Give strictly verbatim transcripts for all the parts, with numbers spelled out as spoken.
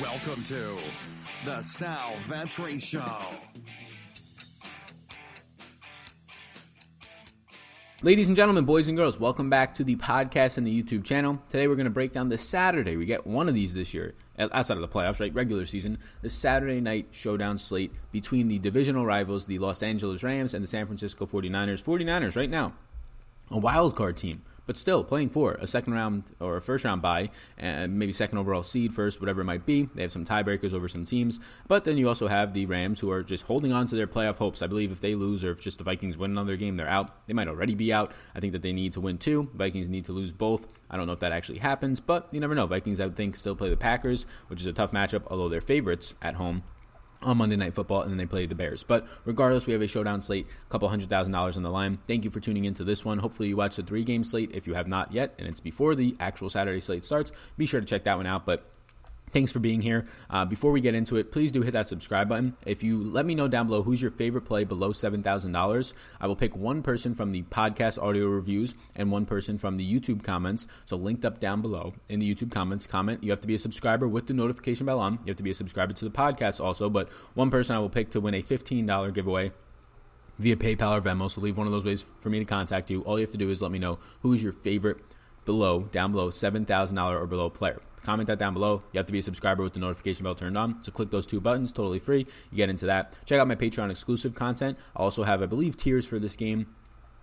Welcome to the Sal Vetri Show. Ladies and gentlemen, boys and girls, welcome back to the podcast and the YouTube channel. Today we're going to break down the Saturday. We get one of these this year, outside of the playoffs, right? Regular season. The Saturday night showdown slate between the divisional rivals, the Los Angeles Rams and the San Francisco 49ers. 49ers right now, a wild card team, but still playing for a second round or a first round bye, and maybe second overall seed, first, whatever it might be. They have some tiebreakers over some teams. But then you also have the Rams, who are just holding on to their playoff hopes. I believe if they lose, or if just the Vikings win another game, they're out. They might already be out. I think that they need to win two. Vikings need to lose both. I don't know if that actually happens, but you never know. Vikings, I would think, still play the Packers, which is a tough matchup, although they're favorites at home on Monday Night Football, and then they play the Bears. But regardless, we have a showdown slate, a couple hundred thousand dollars on the line. Thank you for tuning into this one. Hopefully you watched the three-game slate if you have not yet, and it's before the actual Saturday slate starts. Be sure to check that one out, but thanks for being here. Uh, before we get into it, please do hit that subscribe button. If you let me know down below who's your favorite play below seven thousand dollars, I will pick one person from the podcast audio reviews and one person from the YouTube comments. So linked up down below in the YouTube comments, comment. You have to be a subscriber with the notification bell on. You have to be a subscriber to the podcast also, but one person I will pick to win a fifteen dollars giveaway via PayPal or Venmo. So leave one of those ways for me to contact you. All you have to do is let me know who is your favorite below, down below seven thousand dollars or below player. Comment that down below. You have to be a subscriber with the notification bell turned on. So click those two buttons, totally free. You get into that. Check out my Patreon exclusive content. I also have, I believe, tiers for this game.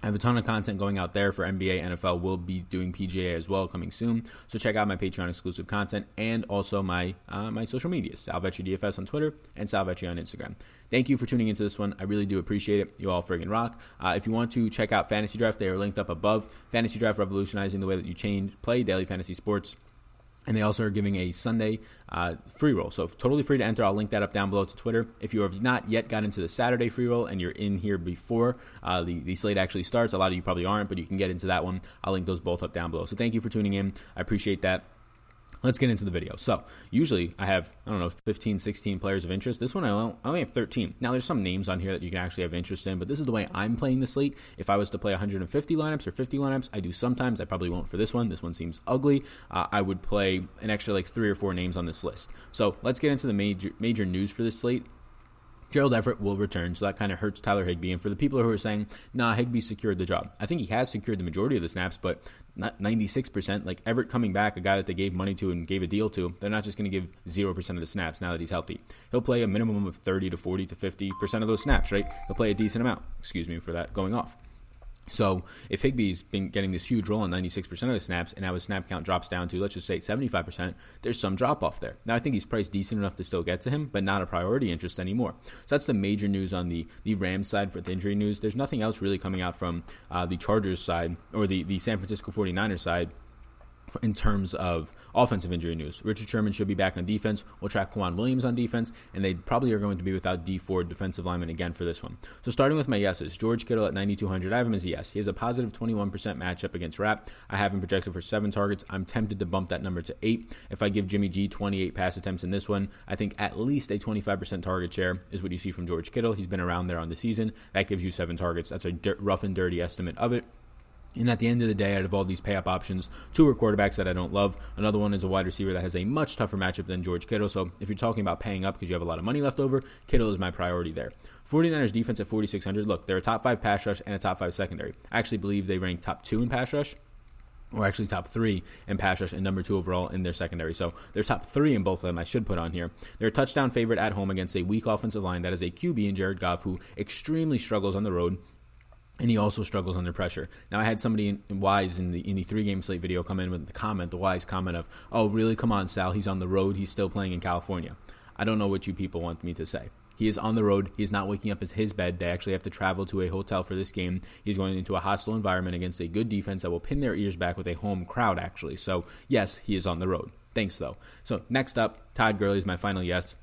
I have a ton of content going out there for N B A, N F L. We'll be doing P G A as well coming soon. So check out my Patreon exclusive content and also my uh, my social media, SalVetriDFS on Twitter and SalVetri on Instagram. Thank you for tuning into this one. I really do appreciate it. You all friggin' rock. Uh, if you want to check out Fantasy Draft, they are linked up above. Fantasy Draft revolutionizing the way that you change play daily fantasy sports. And they also are giving a Sunday uh, free roll. So totally free to enter. I'll link that up down below to Twitter. If you have not yet got into the Saturday free roll and you're in here before uh, the, the slate actually starts, a lot of you probably aren't, but you can get into that one. I'll link those both up down below. So thank you for tuning in. I appreciate that. Let's get into the video. So usually I have, I don't know, fifteen, sixteen players of interest. This one I only have thirteen. Now there's some names on here that you can actually have interest in, but this is the way I'm playing the slate. If I was to play one hundred fifty lineups or fifty lineups, I do sometimes. I probably won't for this one. This one seems ugly. Uh, I would play an extra like three or four names on this list. So let's get into the major major news for this slate. Gerald Everett will return, so that kind of hurts Tyler Higbee. And for the people who are saying, nah, Higbee secured the job, I think he has secured the majority of the snaps, but not ninety-six percent. Like Everett coming back, a guy that they gave money to and gave a deal to, they're not just going to give zero percent of the snaps now that he's healthy. He'll play a minimum of thirty to forty to fifty percent of those snaps, right? He'll play a decent amount. Excuse me for that going off. So if Higbee's been getting this huge roll on ninety-six percent of the snaps, and now his snap count drops down to, let's just say, seventy-five percent, there's some drop-off there. Now, I think he's priced decent enough to still get to him, but not a priority interest anymore. So that's the major news on the, the Rams side for the injury news. There's nothing else really coming out from uh, the Chargers side or the, the San Francisco 49ers side in terms of offensive injury news. Richard Sherman should be back on defense. We'll track K'Waun Williams on defense, and they probably are going to be without Dee Ford, defensive lineman, again for this one. So starting with my yeses, George Kittle at ninety-two hundred. I have him as a yes. He has a positive twenty-one percent matchup against Rap. I have him projected for seven targets. I'm tempted to bump that number to eight. If I give Jimmy G twenty-eight pass attempts in this one, I think at least a twenty-five percent target share is what you see from George Kittle. He's been around there on the season. That gives you seven targets. That's a dirt, rough and dirty estimate of it. And at the end of the day, out of all these pay-up options, two are quarterbacks that I don't love. Another one is a wide receiver that has a much tougher matchup than George Kittle. So if you're talking about paying up because you have a lot of money left over, Kittle is my priority there. 49ers defense at forty-six hundred. Look, they're a top five pass rush and a top five secondary. I actually believe they rank top two in pass rush, or actually top three in pass rush and number two overall in their secondary. So they're top three in both of them, I should put on here. They're a touchdown favorite at home against a weak offensive line that is a Q B in Jared Goff, who extremely struggles on the road. And he also struggles under pressure. Now, I had somebody in, in wise in the in the three-game slate video come in with the comment, the wise comment of, oh, really? Come on, Sal. He's on the road. He's still playing in California. I don't know what you people want me to say. He is on the road. He is not waking up as his bed. They actually have to travel to a hotel for this game. He's going into a hostile environment against a good defense that will pin their ears back with a home crowd, actually. So, yes, he is on the road. Thanks, though. So, next up, Todd Gurley is my final yes.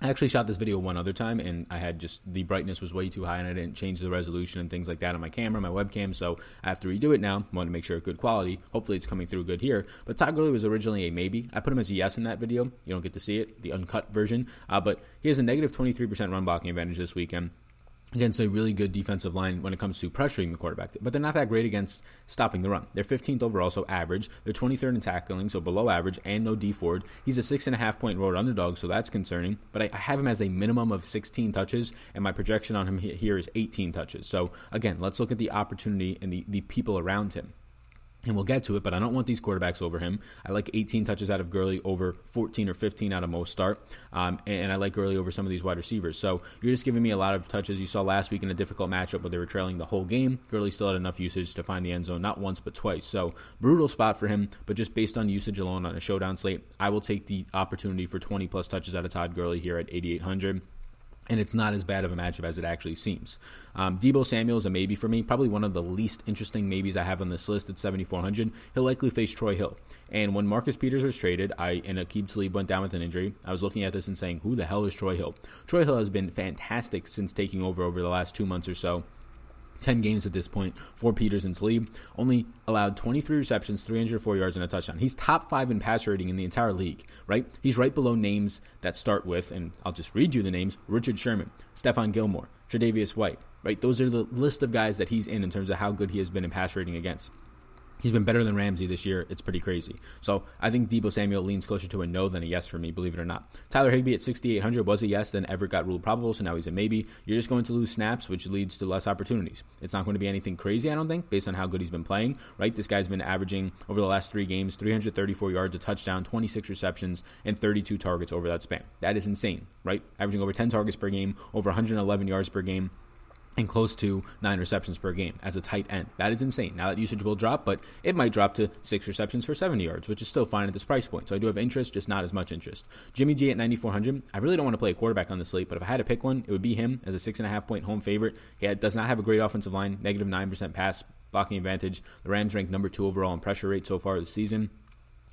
I actually shot this video one other time, and I had just the brightness was way too high, and I didn't change the resolution and things like that on my camera, my webcam, so I have to redo it now. I want to make sure it's good quality. Hopefully it's coming through good here. But Todd Gurley was originally a maybe. I put him as a yes in that video. You don't get to see it, the uncut version. Uh, but he has a negative twenty-three percent run blocking advantage this weekend. against a really good defensive line when it comes to pressuring the quarterback, but they're not that great against stopping the run. They're fifteenth overall, so average. They're twenty-third in tackling, so below average, and no Dee Ford. He's a six and a half point road underdog, so that's concerning, but I have him as a minimum of sixteen touches, and my projection on him here is eighteen touches. So again, let's look at the opportunity and the, the people around him. And we'll get to it, but I don't want these quarterbacks over him. I like eighteen touches out of Gurley over fourteen or fifteen out of Mostert, um, and I like Gurley over some of these wide receivers. So you're just giving me a lot of touches. You saw last week in a difficult matchup where they were trailing the whole game. Gurley still had enough usage to find the end zone, not once but twice. So brutal spot for him, but just based on usage alone on a showdown slate, I will take the opportunity for twenty-plus touches out of Todd Gurley here at eighty-eight hundred. And it's not as bad of a matchup as it actually seems. Um, Deebo Samuel is a maybe for me, probably one of the least interesting maybes I have on this list at seventy-four hundred. He'll likely face Troy Hill. And when Marcus Peters was traded, I and Aqib Talib went down with an injury, I was looking at this and saying, who the hell is Troy Hill? Troy Hill has been fantastic since taking over over the last two months or so. ten games at this point for Peters and Talib. Only allowed twenty-three receptions, three hundred four yards, and a touchdown. He's top five in passer rating in the entire league, right? He's right below names that start with, and I'll just read you the names, Richard Sherman, Stephon Gilmore, Tre'Davious White, right? Those are the list of guys that he's in in terms of how good he has been in passer rating against. He's been better than Ramsey this year. It's pretty crazy. So I think Deebo Samuel leans closer to a no than a yes for me, believe it or not. Tyler Higbee at sixty-eight hundred was a yes, then Everett got ruled probable, so now he's a maybe. You're just going to lose snaps, which leads to less opportunities. It's not going to be anything crazy, I don't think, based on how good he's been playing, right? This guy's been averaging over the last three games, three hundred thirty-four yards, a touchdown, twenty-six receptions, and thirty-two targets over that span. That is insane, right? Averaging over ten targets per game, over one hundred eleven yards per game, and close to nine receptions per game as a tight end. That is insane. Now that usage will drop, but it might drop to six receptions for seventy yards, which is still fine at this price point. So I do have interest, just not as much interest. Jimmy G at ninety-four hundred. I really don't want to play a quarterback on this slate, but if I had to pick one, it would be him as a six and a half point home favorite. He does not have a great offensive line, negative nine percent pass blocking advantage. The Rams rank number two overall in pressure rate so far this season.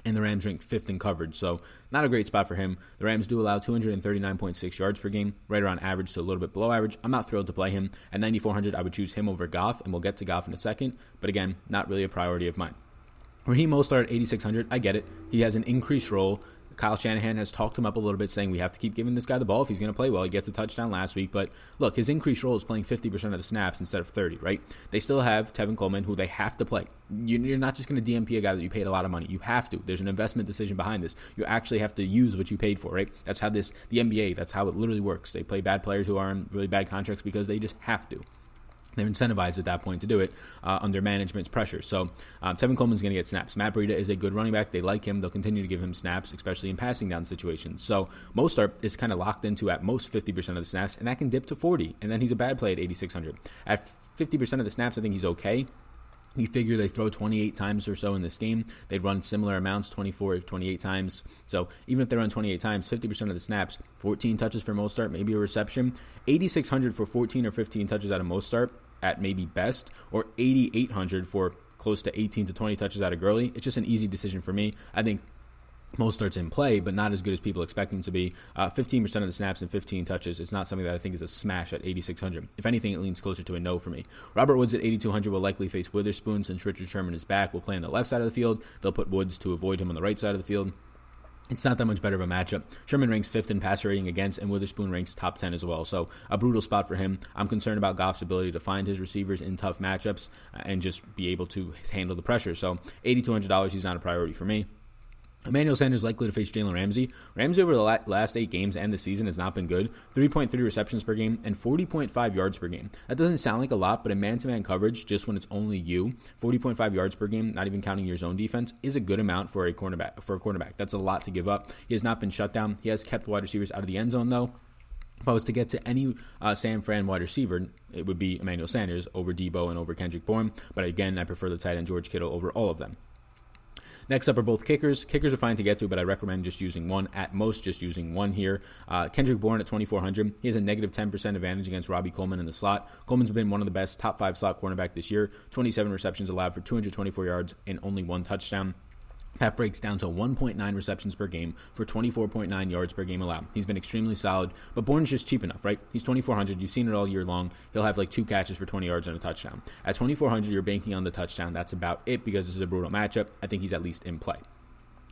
And the Rams ranked fifth in coverage, so not a great spot for him. The Rams do allow two hundred thirty-nine point six yards per game, right around average, so a little bit below average. I'm not thrilled to play him. At ninety-four hundred, I would choose him over Goff, and we'll get to Goff in a second, but again, not really a priority of mine. Raheem Mostert at eighty-six hundred, I get it. He has an increased role. Kyle Shanahan has talked him up a little bit, saying we have to keep giving this guy the ball if he's going to play well. He gets the touchdown last week, but look, his increased role is playing fifty percent of the snaps instead of thirty, right? They still have Tevin Coleman, who they have to play. You're not just going to D M P a guy that you paid a lot of money. You have to. There's an investment decision behind this. You actually have to use what you paid for, right? That's how this, the N B A, that's how it literally works. They play bad players who are in really bad contracts because they just have to. They're incentivized at that point to do it uh, under management's pressure. So um, Tevin Coleman's going to get snaps. Matt Breida is a good running back. They like him. They'll continue to give him snaps, especially in passing down situations. So Mostert is kind of locked into at most fifty percent of the snaps, and that can dip to forty, and then he's a bad play at eighty-six hundred. At fifty percent of the snaps, I think he's okay. You figure they throw twenty-eight times or so in this game. They'd run similar amounts, twenty-four, twenty-eight times. So even if they run twenty-eight times, fifty percent of the snaps, fourteen touches for Mostert, maybe a reception. eighty-six hundred for fourteen or fifteen touches out of Mostert at maybe best, or eighty-eight hundred for close to eighteen to twenty touches out of Gurley. It's just an easy decision for me. I think Mostert's in play, but not as good as people expect him to be. Uh, fifteen percent of the snaps and fifteen touches. It's not something that I think is a smash at eighty-six hundred. If anything, it leans closer to a no for me. Robert Woods at eighty-two hundred will likely face Witherspoon since Richard Sherman is back. We'll play on the left side of the field. They'll put Woods to avoid him on the right side of the field. It's not that much better of a matchup. Sherman ranks fifth in passer rating against, and Witherspoon ranks top ten as well. So a brutal spot for him. I'm concerned about Goff's ability to find his receivers in tough matchups and just be able to handle the pressure. So eighty-two hundred dollars, he's not a priority for me. Emmanuel Sanders likely to face Jalen Ramsey. Ramsey over the last eight games and the season has not been good. three point three receptions per game and forty point five yards per game. That doesn't sound like a lot, but in man-to-man coverage, just when it's only you, forty point five yards per game, not even counting your zone defense, is a good amount for a cornerback. For a cornerback, that's a lot to give up. He has not been shut down. He has kept wide receivers out of the end zone, though. If I was to get to any uh, San Fran wide receiver, it would be Emmanuel Sanders over Deebo and over Kendrick Bourne. But again, I prefer the tight end George Kittle over all of them. Next up are both kickers. Kickers are fine to get to, but I recommend just using one. At most, just using one here. Uh, Kendrick Bourne at twenty-four hundred. He has a negative ten percent advantage against Robbie Coleman in the slot. Coleman's been one of the best top five slot cornerback this year. twenty-seven receptions allowed for two hundred twenty-four yards and only one touchdown. That breaks down to one point nine receptions per game for twenty-four point nine yards per game allowed. He's been extremely solid, but Bourne's just cheap enough, right? He's twenty-four hundred. You've seen it all year long. He'll have like two catches for twenty yards and a touchdown. At twenty-four hundred, you're banking on the touchdown. That's about it because this is a brutal matchup. I think he's at least in play.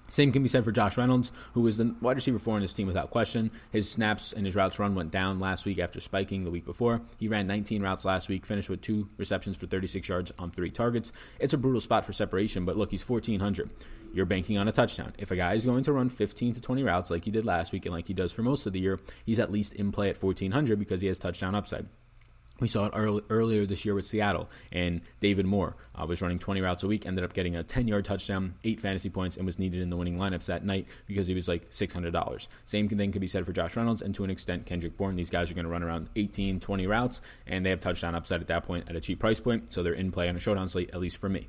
Same can be said for Josh Reynolds, who is the wide receiver four on this team without question. His snaps and his routes run went down last week after spiking the week before. He ran nineteen routes last week, finished with two receptions for thirty-six yards on three targets. It's a brutal spot for separation, but look, he's fourteen hundred. You're banking on a touchdown. If a guy is going to run fifteen to twenty routes like he did last week and like he does for most of the year, he's at least in play at fourteen hundred because he has touchdown upside. We saw it early, earlier this year with Seattle, and David Moore uh, was running twenty routes a week, ended up getting a ten-yard touchdown, eight fantasy points, and was needed in the winning lineups that night because he was like six hundred dollars. Same thing can be said for Josh Reynolds and, to an extent, Kendrick Bourne. These guys are going to run around eighteen, twenty routes, and they have touchdown upside at that point at a cheap price point, so they're in play on a showdown slate, at least for me.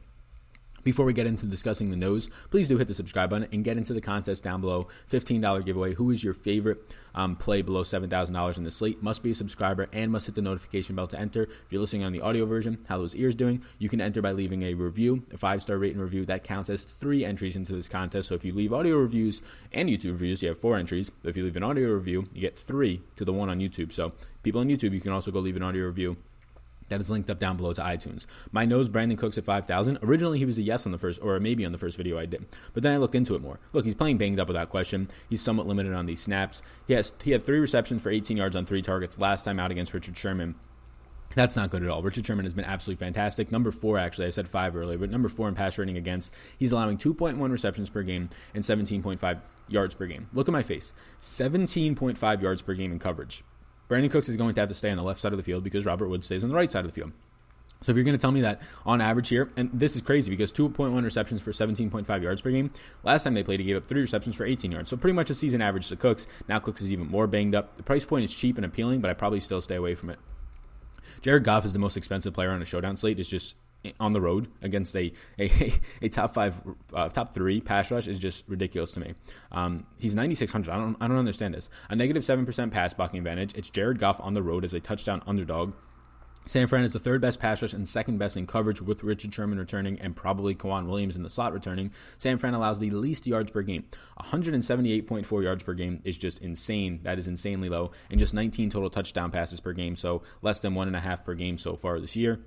Before we get into discussing the no's, please do hit the subscribe button and get into the contest down below. fifteen dollars giveaway. Who is your favorite um, play below seven thousand dollars in the slate? Must be a subscriber and must hit the notification bell to enter. If you're listening on the audio version, how those ears doing? You can enter by leaving a review, a five-star rate and review. That counts as three entries into this contest. So if you leave audio reviews and YouTube reviews, you have four entries. But if you leave an audio review, you get three to the one on YouTube. So people on YouTube, you can also go leave an audio review. That is linked up down below to iTunes. My no's, Brandon Cooks at five thousand. Originally, he was a yes on the first, or a maybe on the first video I did. But then I looked into it more. Look, he's playing banged up without question. He's somewhat limited on these snaps. He has he had three receptions for eighteen yards on three targets last time out against Richard Sherman. That's not good at all. Richard Sherman has been absolutely fantastic. Number four, actually. I said five earlier, but number four in pass rating against. He's allowing two point one receptions per game and seventeen point five yards per game. Look at my face. seventeen point five yards per game in coverage. Brandon Cooks is going to have to stay on the left side of the field because Robert Woods stays on the right side of the field. So if you're going to tell me that on average here, and this is crazy because two point one receptions for seventeen point five yards per game. Last time they played, he gave up three receptions for eighteen yards. So pretty much a season average to Cooks. Now Cooks is even more banged up. The price point is cheap and appealing, but I probably still stay away from it. Jared Goff is the most expensive player on a showdown slate. It's just on the road against a a, a top five, uh, top three pass rush is just ridiculous to me. Um, he's ninety-six hundred. I don't I don't understand this. A negative seven percent pass blocking advantage. It's Jared Goff on the road as a touchdown underdog. San Fran is the third best pass rush and second best in coverage with Richard Sherman returning and probably K'Waun Williams in the slot returning. San Fran allows the least yards per game. one hundred seventy-eight point four yards per game is just insane. That is insanely low. And just nineteen total touchdown passes per game. So less than one and a half per game so far this year.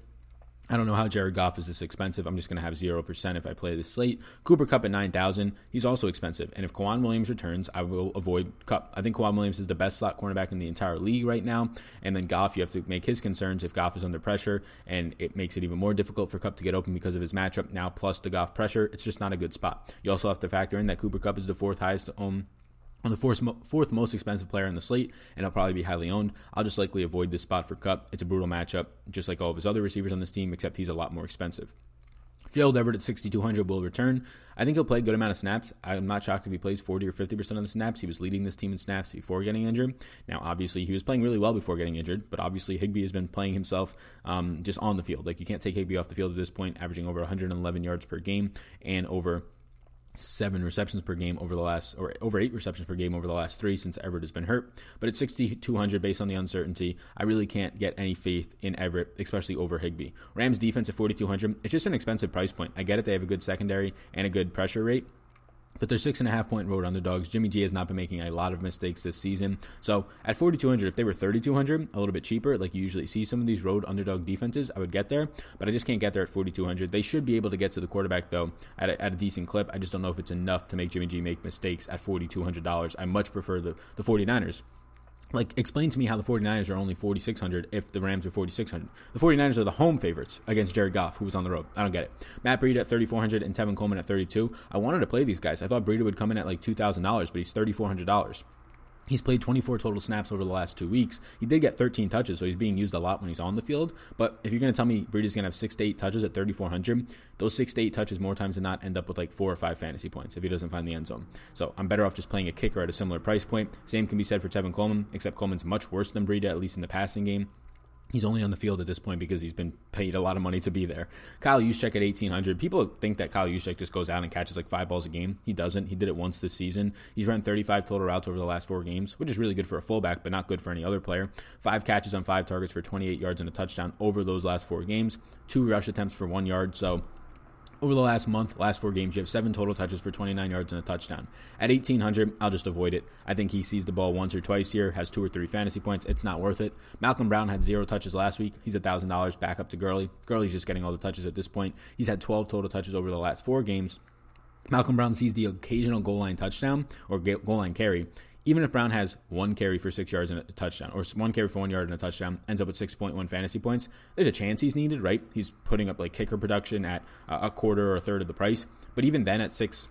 I don't know how Jared Goff is this expensive. I'm just going to have zero percent if I play this slate. Cooper Kupp at nine thousand. He's also expensive. And if K'Waun Williams returns, I will avoid Kupp. I think K'Waun Williams is the best slot cornerback in the entire league right now. And then Goff, you have to make his concerns if Goff is under pressure. And it makes it even more difficult for Kupp to get open because of his matchup now, plus the Goff pressure. It's just not a good spot. You also have to factor in that Cooper Kupp is the fourth highest owned. On the fourth, fourth most expensive player in the slate, and I'll probably be highly owned. I'll just likely avoid this spot for Kupp. It's a brutal matchup, just like all of his other receivers on this team, except he's a lot more expensive. Gerald Everett at sixty-two hundred will return. I think he'll play a good amount of snaps. I'm not shocked if he plays forty or fifty percent of the snaps. He was leading this team in snaps before getting injured. Now, obviously, he was playing really well before getting injured, but obviously Higbee has been playing himself um, just on the field. Like, you can't take Higbee off the field at this point, averaging over one hundred eleven yards per game and over seven receptions per game over the last, or over eight receptions per game over the last three since Everett has been hurt. But at sixty-two hundred, based on the uncertainty, I really can't get any faith in Everett, especially over Higbee. Rams defense at forty-two hundred, it's just an expensive price point. I get it, they have a good secondary and a good pressure rate, but they're six and a half point road underdogs. Jimmy G has not been making a lot of mistakes this season. So at forty-two hundred, if they were thirty-two hundred, a little bit cheaper, like you usually see some of these road underdog defenses, I would get there, but I just can't get there at forty-two hundred. They should be able to get to the quarterback though at a, at a decent clip. I just don't know if it's enough to make Jimmy G make mistakes at forty-two hundred dollars. I much prefer the, the 49ers. Like, explain to me how the 49ers are only forty-six hundred if the Rams are forty-six hundred. The 49ers are the home favorites against Jared Goff, who was on the road. I don't get it. Matt Breida at thirty-four hundred and Tevin Coleman at thirty-two. I wanted to play these guys. I thought Breida would come in at like two thousand dollars, but he's thirty-four hundred dollars. He's played twenty-four total snaps over the last two weeks. He did get thirteen touches, so he's being used a lot when he's on the field. But if you're going to tell me Breida's going to have six to eight touches at thirty-four hundred, those six to eight touches more times than not end up with like four or five fantasy points if he doesn't find the end zone. So I'm better off just playing a kicker at a similar price point. Same can be said for Tevin Coleman, except Coleman's much worse than Breida, at least in the passing game. He's only on the field at this point because he's been paid a lot of money to be there. Kyle Juszczyk at eighteen hundred. People think that Kyle Juszczyk just goes out and catches like five balls a game. He doesn't. He did it once this season. He's run thirty-five total routes over the last four games, which is really good for a fullback, but not good for any other player. Five catches on five targets for twenty-eight yards and a touchdown over those last four games. Two rush attempts for one yard, so over the last month, last four games, you have seven total touches for twenty-nine yards and a touchdown. At eighteen hundred, I'll just avoid it. I think he sees the ball once or twice here, has two or three fantasy points. It's not worth it. Malcolm Brown had zero touches last week. He's one thousand dollars back up to Gurley. Gurley's just getting all the touches at this point. He's had twelve total touches over the last four games. Malcolm Brown sees the occasional goal line touchdown or goal line carry, even if Brown has one carry for six yards and a touchdown, or one carry for one yard and a touchdown, ends up with six point one fantasy points, there's a chance he's needed, right? He's putting up like kicker production at a quarter or a third of the price. But even then, at six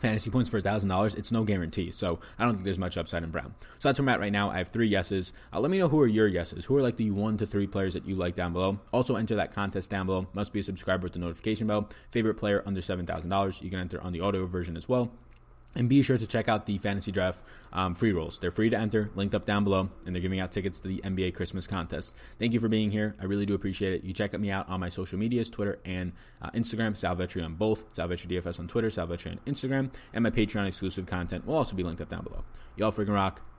fantasy points for one thousand dollars, it's no guarantee. So I don't think there's much upside in Brown. So that's where I'm at right now. I have three yeses. Uh, let me know who are your yeses. Who are like the one to three players that you like down below. Also enter that contest down below. Must be a subscriber with the notification bell. Favorite player under seven thousand dollars. You can enter on the audio version as well. And be sure to check out the Fantasy Draft um, free rolls. They're free to enter, linked up down below, and they're giving out tickets to the N B A Christmas contest. Thank you for being here. I really do appreciate it. You check me out on my social medias, Twitter and uh, Instagram, Sal Vetri on both, SalVetriDFS on Twitter, Sal Vetri on Instagram, and my Patreon exclusive content will also be linked up down below. Y'all freaking rock.